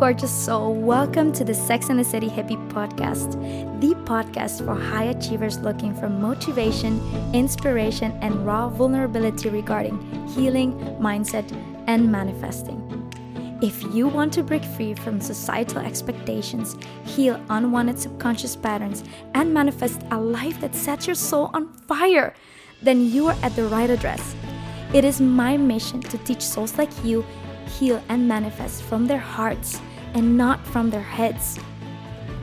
gorgeous soul, welcome to the Sex and the City Hippie podcast, the podcast for high achievers looking for motivation, inspiration, and raw vulnerability regarding healing, mindset, and manifesting. If you want to break free from societal expectations, heal unwanted subconscious patterns, and manifest a life that sets your soul on fire, then you are at the right address. It is my mission to teach souls like you heal and manifest from their hearts and not from their heads.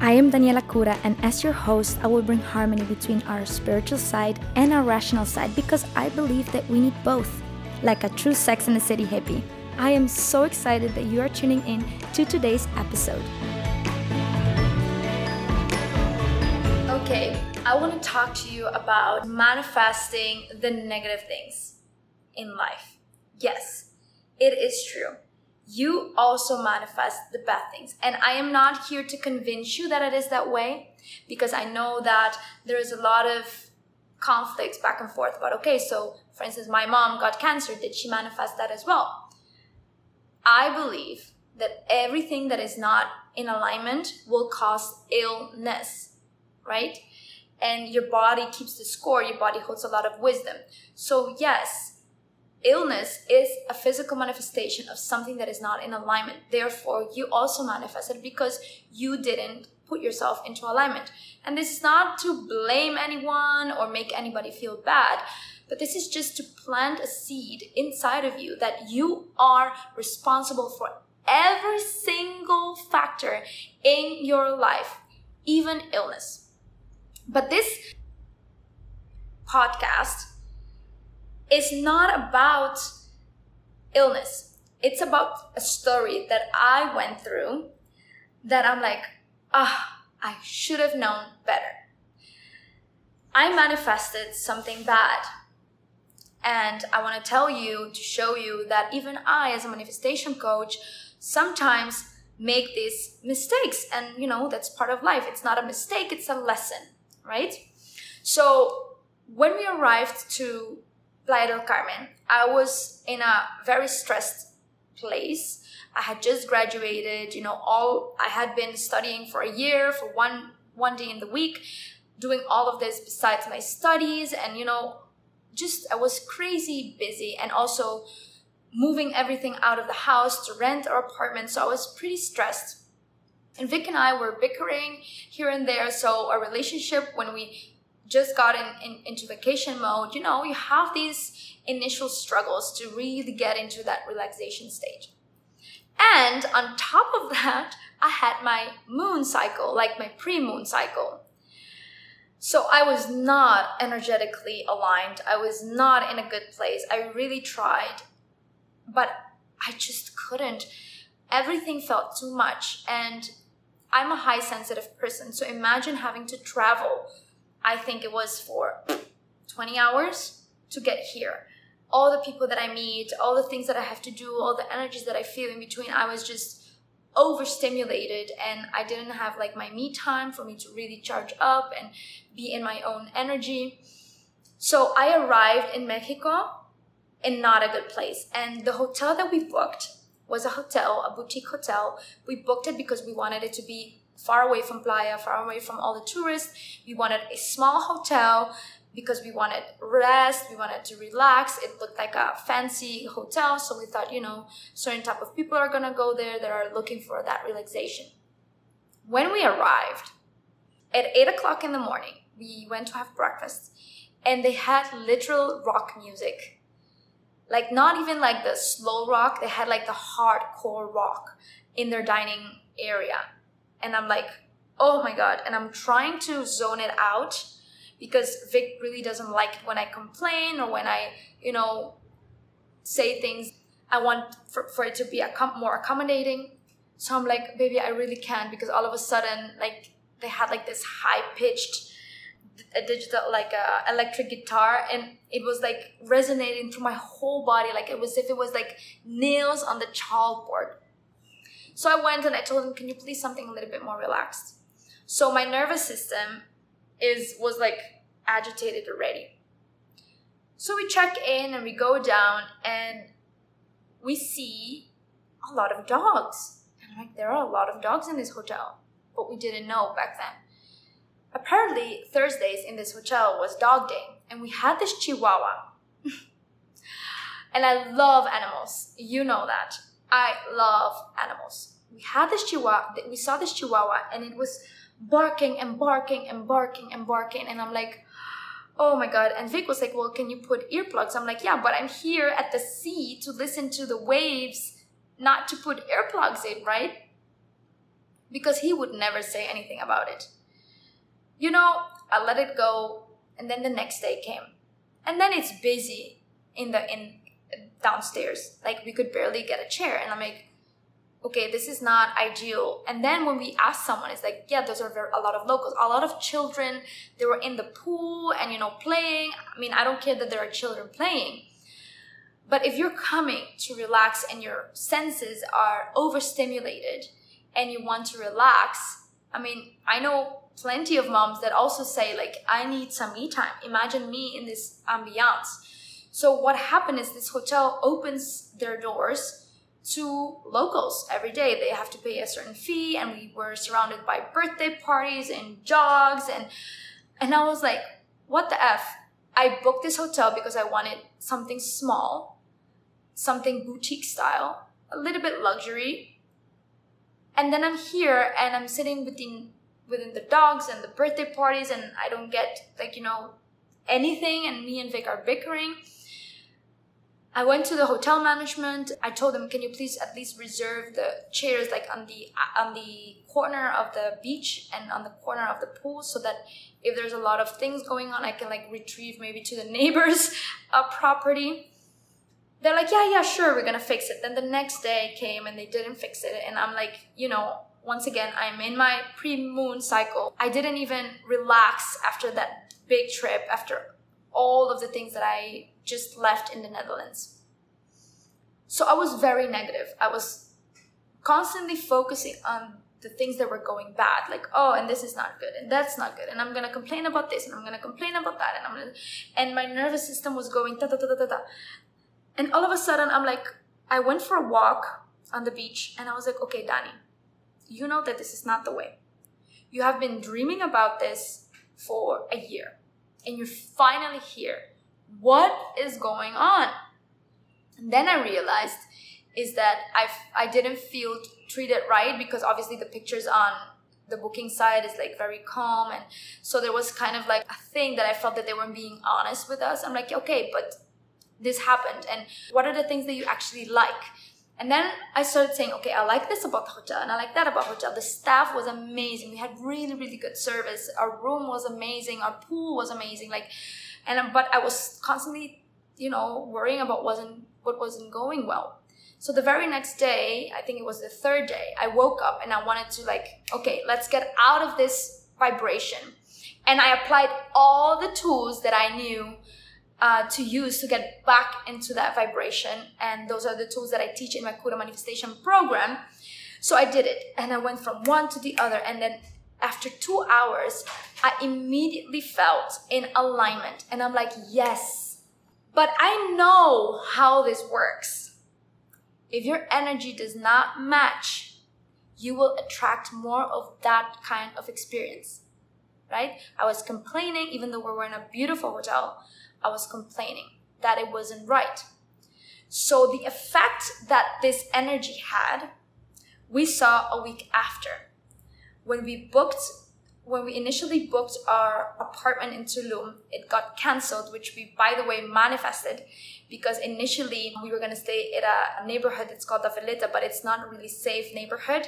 I am Daniela Cura, and as your host, I will bring harmony between our spiritual side and our rational side because I believe that we need both, like a true Sex and the City hippie. I am so excited that you are tuning in to today's episode. Okay, I want to talk to you about manifesting the negative things in life. Yes. It is true. You also manifest the bad things. And I am not here to convince you that it is that way, because I know that there is a lot of conflicts back and forth about, okay, so for instance, my mom got cancer. Did she manifest that as well? I believe that everything that is not in alignment will cause illness, right? And your body keeps the score. Your body holds a lot of wisdom. So yes, illness is a physical manifestation of something that is not in alignment. Therefore, you also manifested because you didn't put yourself into alignment. And this is not to blame anyone or make anybody feel bad, but this is just to plant a seed inside of you that you are responsible for every single factor in your life, even illness. But this podcast is not about illness. It's about a story that I went through that I'm like, I should have known better. I manifested something bad. And I want to tell you, to show you that even I, as a manifestation coach, sometimes make these mistakes. And you know, that's part of life. It's not a mistake, it's a lesson, right? So when we arrived to Playa del Carmen, I was in a very stressed place. I had just graduated, I had been studying for a year, for one day in the week, doing all of this besides my studies, and I was crazy busy, and also moving everything out of the house to rent our apartment. So I was pretty stressed. And Vic and I were bickering here and there. So our relationship, when we just got into vacation mode, you have these initial struggles to really get into that relaxation stage. And on top of that, I had my moon cycle, like my pre-moon cycle. So I was not energetically aligned. I was not in a good place. I really tried, but I just couldn't. Everything felt too much. And I'm a high sensitive person. So imagine having to travel, I think it was for 20 hours to get here. All the people that I meet, all the things that I have to do, all the energies that I feel in between, I was just overstimulated, and I didn't have like my me time for me to really charge up and be in my own energy. So I arrived in Mexico in not a good place. And the hotel that we booked was a boutique hotel. We booked it because we wanted it to be far away from Playa, far away from all the tourists. We wanted a small hotel because we wanted rest, we wanted to relax. It looked like a fancy hotel, so we thought, certain type of people are gonna go there that are looking for that relaxation. When we arrived, at 8 o'clock in the morning, we went to have breakfast, and they had literal rock music. Like, not even like the slow rock, they had like the hardcore rock in their dining area. And I'm like, oh my God. And I'm trying to zone it out because Vic really doesn't like it when I complain or when I, say things. I want for it to be more accommodating. So I'm like, baby, I really can't, because all of a sudden, like, they had like this high-pitched electric guitar, and it was like resonating through my whole body. Like, it was if it was like nails on the chalkboard. So I went and I told him, can you please something a little bit more relaxed? So my nervous system was like agitated already. So we check in and we go down and we see a lot of dogs. And Like, there are a lot of dogs in this hotel, but we didn't know back then. Apparently, Thursdays in this hotel was dog day, and we had this chihuahua. And I love animals. You know that. I love animals. We had this chihuahua, we saw this chihuahua, and it was barking and barking and barking and barking. And I'm like, oh my God. And Vic was like, well, can you put earplugs? I'm like, yeah, but I'm here at the sea to listen to the waves, not to put earplugs in, right? Because he would never say anything about it. You know, I let it go. And then the next day came. And then it's busy in downstairs. Like, we could barely get a chair. And I'm like, okay, this is not ideal. And then when we asked someone, it's like, yeah, those are a lot of locals, a lot of children. They were in the pool and, you know, playing. I mean, I don't care that there are children playing. But if you're coming to relax and your senses are overstimulated and you want to relax, I mean, I know plenty of moms that also say, like, I need some me time. Imagine me in this ambiance. So what happened is this hotel opens their doors to locals every day. They have to pay a certain fee, and we were surrounded by birthday parties and jogs. And I was like, what the F? I booked this hotel because I wanted something small, something boutique style, a little bit luxury. And then I'm here and I'm sitting within the dogs and the birthday parties, and I don't get, like, you know, anything, and me and Vic are bickering. I went to the hotel management. I told them, can you please at least reserve the chairs, like, on the corner of the beach and on the corner of the pool, so that if there's a lot of things going on, I can, like, retrieve maybe to the neighbor's property. They're like, yeah, sure, we're gonna fix it. Then the next day came and they didn't fix it. And I'm like, you know, once again, I'm in my pre-moon cycle. I didn't even relax after that big trip, after all of the things that I just left in the Netherlands. So I was very negative. I was constantly focusing on the things that were going bad. Like, oh, and this is not good, and that's not good, and I'm going to complain about this, and I'm going to complain about that, and my nervous system was going ta-ta-ta-ta-ta. And all of a sudden, I'm like, I went for a walk on the beach, and I was like, okay, Dani, you know that this is not the way. You have been dreaming about this for a year, and you're finally here. What is going on? And then I realized is that I didn't feel treated right, because obviously the pictures on the booking side is, like, very calm. And so there was kind of like a thing that I felt that they weren't being honest with us. I'm like, okay, but this happened. And what are the things that you actually like? And then I started saying, okay, I like this about the hotel, and I like that about the hotel. The staff was amazing. We had really, really good service. Our room was amazing. Our pool was amazing. Like, but I was constantly, you know, worrying about what wasn't going well. So the very next day, I think it was the third day, I woke up and I wanted to, like, okay, let's get out of this vibration. And I applied all the tools that I knew to use to get back into that vibration. And those are the tools that I teach in my Cura Manifestation program. So I did it, and I went from one to the other. And then after 2 hours, I immediately felt in alignment. And I'm like, yes, but I know how this works. If your energy does not match, you will attract more of that kind of experience, right? I was complaining, even though we were in a beautiful hotel. I was complaining that it wasn't right. So the effect that this energy had, we saw a week after. When we initially booked our apartment in Tulum, it got canceled, which we, by the way, manifested, because initially we were going to stay at a neighborhood. It's called the Veleta, but it's not a really safe neighborhood.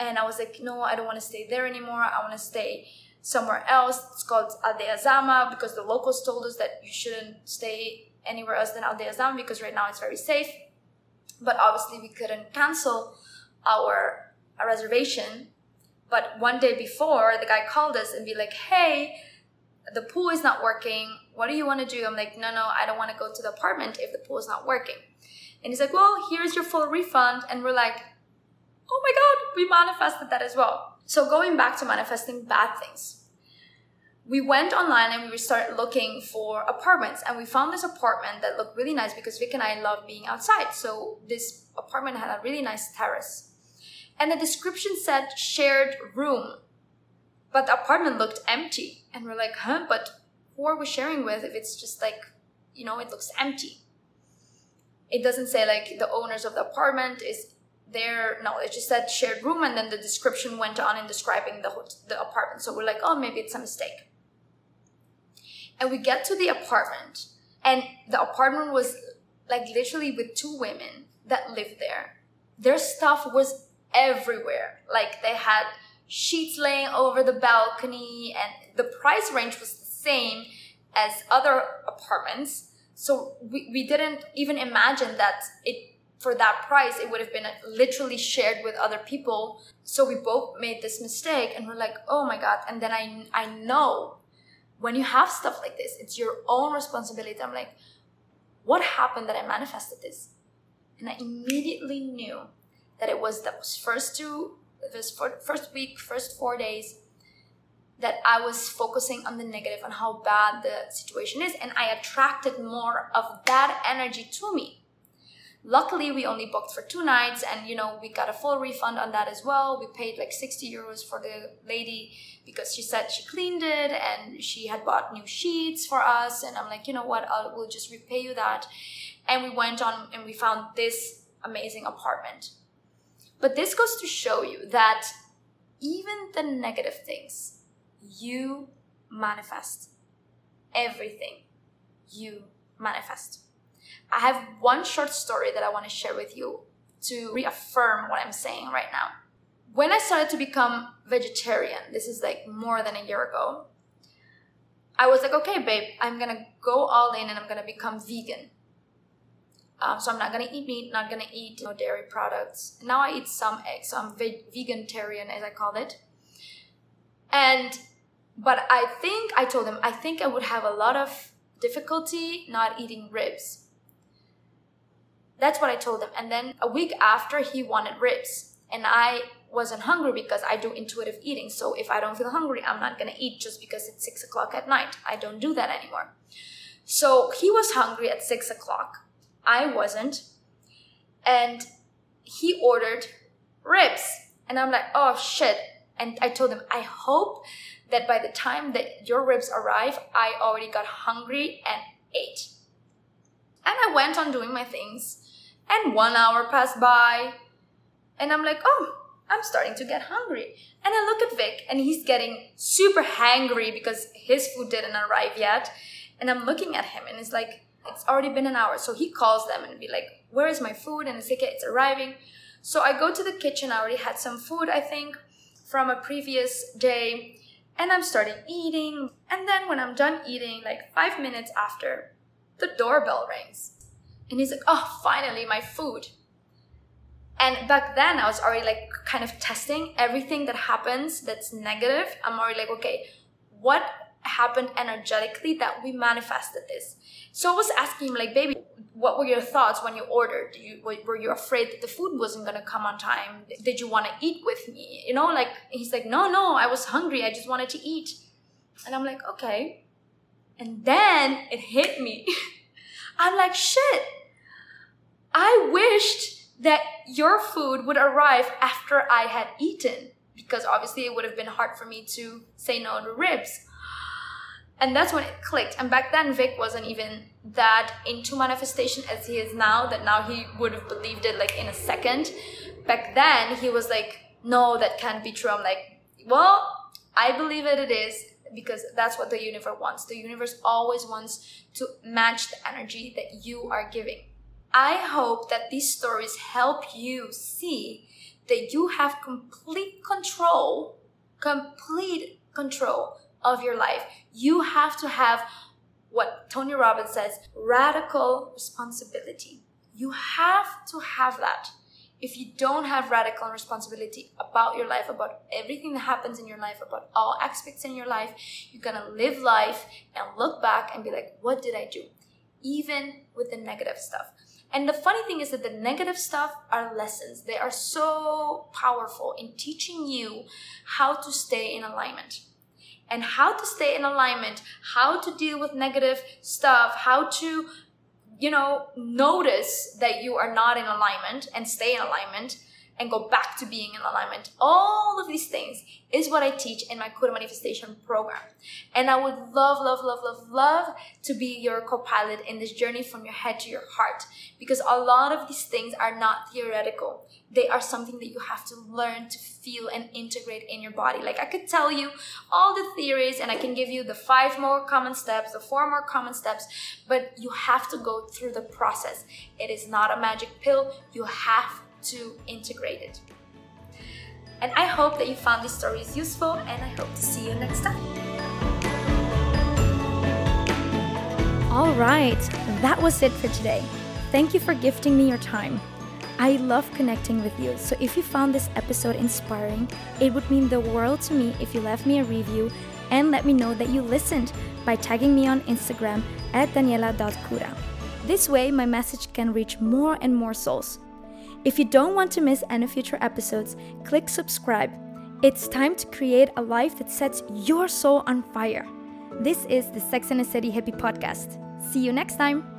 And I was like, no, I don't want to stay there anymore. I want to stay somewhere else. It's called Aldeazama, because the locals told us that you shouldn't stay anywhere else than Aldeazama, because right now it's very safe. But obviously we couldn't cancel our reservation. But one day before, the guy called us and be like, hey, the pool is not working. What do you want to do? I'm like, no, I don't want to go to the apartment if the pool is not working. And he's like, well, here's your full refund. And we're like, oh my God, we manifested that as well. So going back to manifesting bad things, we went online and we started looking for apartments, and we found this apartment that looked really nice, because Vic and I love being outside. So this apartment had a really nice terrace, and the description said shared room. But the apartment looked empty. And we're like, huh? But who are we sharing with if it's just like, you know, it looks empty? It doesn't say like the owners of the apartment is there. No, it just said shared room. And then the description went on in describing the apartment. So we're like, oh, maybe it's a mistake. And we get to the apartment. And the apartment was like literally with two women that lived there. Their stuff was everywhere. Like they had sheets laying over the balcony, and the price range was the same as other apartments. So we didn't even imagine that it for that price, it would have been literally shared with other people. So we both made this mistake and we're like, oh my God. And then I know when you have stuff like this, it's your own responsibility. I'm like, what happened that I manifested this? And I immediately knew that it was those first 4 days that I was focusing on the negative, on how bad the situation is. And I attracted more of that energy to me. Luckily, we only booked for 2 nights and, you know, we got a full refund on that as well. We paid like 60 euros for the lady because she said she cleaned it and she had bought new sheets for us. And I'm like, you know what, we'll just repay you that. And we went on and we found this amazing apartment. But this goes to show you that even the negative things, you manifest. Everything you manifest. I have one short story that I want to share with you to reaffirm what I'm saying right now. When I started to become vegetarian, this is like more than a year ago, I was like, okay, babe, I'm going to go all in and I'm going to become vegan. So I'm not going to eat meat, not going to eat dairy products. Now I eat some eggs, so I'm vegan-tarian as I call it. But I told them I would have a lot of difficulty not eating ribs. That's what I told him. And then a week after, he wanted ribs. And I wasn't hungry because I do intuitive eating. So if I don't feel hungry, I'm not going to eat just because it's 6 o'clock at night. I don't do that anymore. So he was hungry at 6 o'clock. I wasn't. And he ordered ribs. And I'm like, oh, shit. And I told him, I hope that by the time that your ribs arrive, I already got hungry and ate. And I went on doing my things, and 1 hour passed by, and I'm like, oh, I'm starting to get hungry. And I look at Vic, and he's getting super hangry because his food didn't arrive yet. And I'm looking at him, and it's like, it's already been an hour. So he calls them and be like, where is my food? And it's like, it's arriving. So I go to the kitchen. I already had some food, I think, from a previous day, and I'm starting eating. And then when I'm done eating, like 5 minutes after, the doorbell rings. And he's like, oh, finally, my food. And back then, I was already like kind of testing everything that happens that's negative. I'm already like, okay, what happened energetically that we manifested this? So I was asking him like, baby, what were your thoughts when you ordered? Were you afraid that the food wasn't going to come on time? Did you want to eat with me? You know, like, he's like, no, I was hungry. I just wanted to eat. And I'm like, okay. And then it hit me. I'm like, shit, I wished that your food would arrive after I had eaten, because obviously it would have been hard for me to say no to ribs. And that's when it clicked. And back then, Vic wasn't even that into manifestation as he is now, that now he would have believed it like in a second. Back then, he was like, no, that can't be true. I'm like, well, I believe that it is. Because that's what the universe wants. The universe always wants to match the energy that you are giving. I hope that these stories help you see that you have complete control of your life. You have to have what Tony Robbins says, radical responsibility. You have to have that. If you don't have radical responsibility about your life, about everything that happens in your life, about all aspects in your life, you're going to live life and look back and be like, what did I do? Even with the negative stuff. And the funny thing is that the negative stuff are lessons. They are so powerful in teaching you how to stay in alignment. And how to stay in alignment, how to deal with negative stuff, how to notice that you are not in alignment and stay in alignment, and go back to being in alignment. All of these things is what I teach in my Cura Manifestation program. And I would love, love, love, love, love to be your co-pilot in this journey from your head to your heart, because a lot of these things are not theoretical. They are something that you have to learn to feel and integrate in your body. Like, I could tell you all the theories and I can give you the 5 more common steps, the 4 more common steps, but you have to go through the process. It is not a magic pill. You have to integrate it. And I hope that you found these stories useful, and I hope to see you next time. All right, that was it for today. Thank you for gifting me your time. I love connecting with you, so if you found this episode inspiring, it would mean the world to me if you left me a review and let me know that you listened by tagging me on Instagram at daniela.cura. This way, my message can reach more and more souls. If you don't want to miss any future episodes, click subscribe. It's time to create a life that sets your soul on fire. This is the Sex and the City Hippie podcast. See you next time.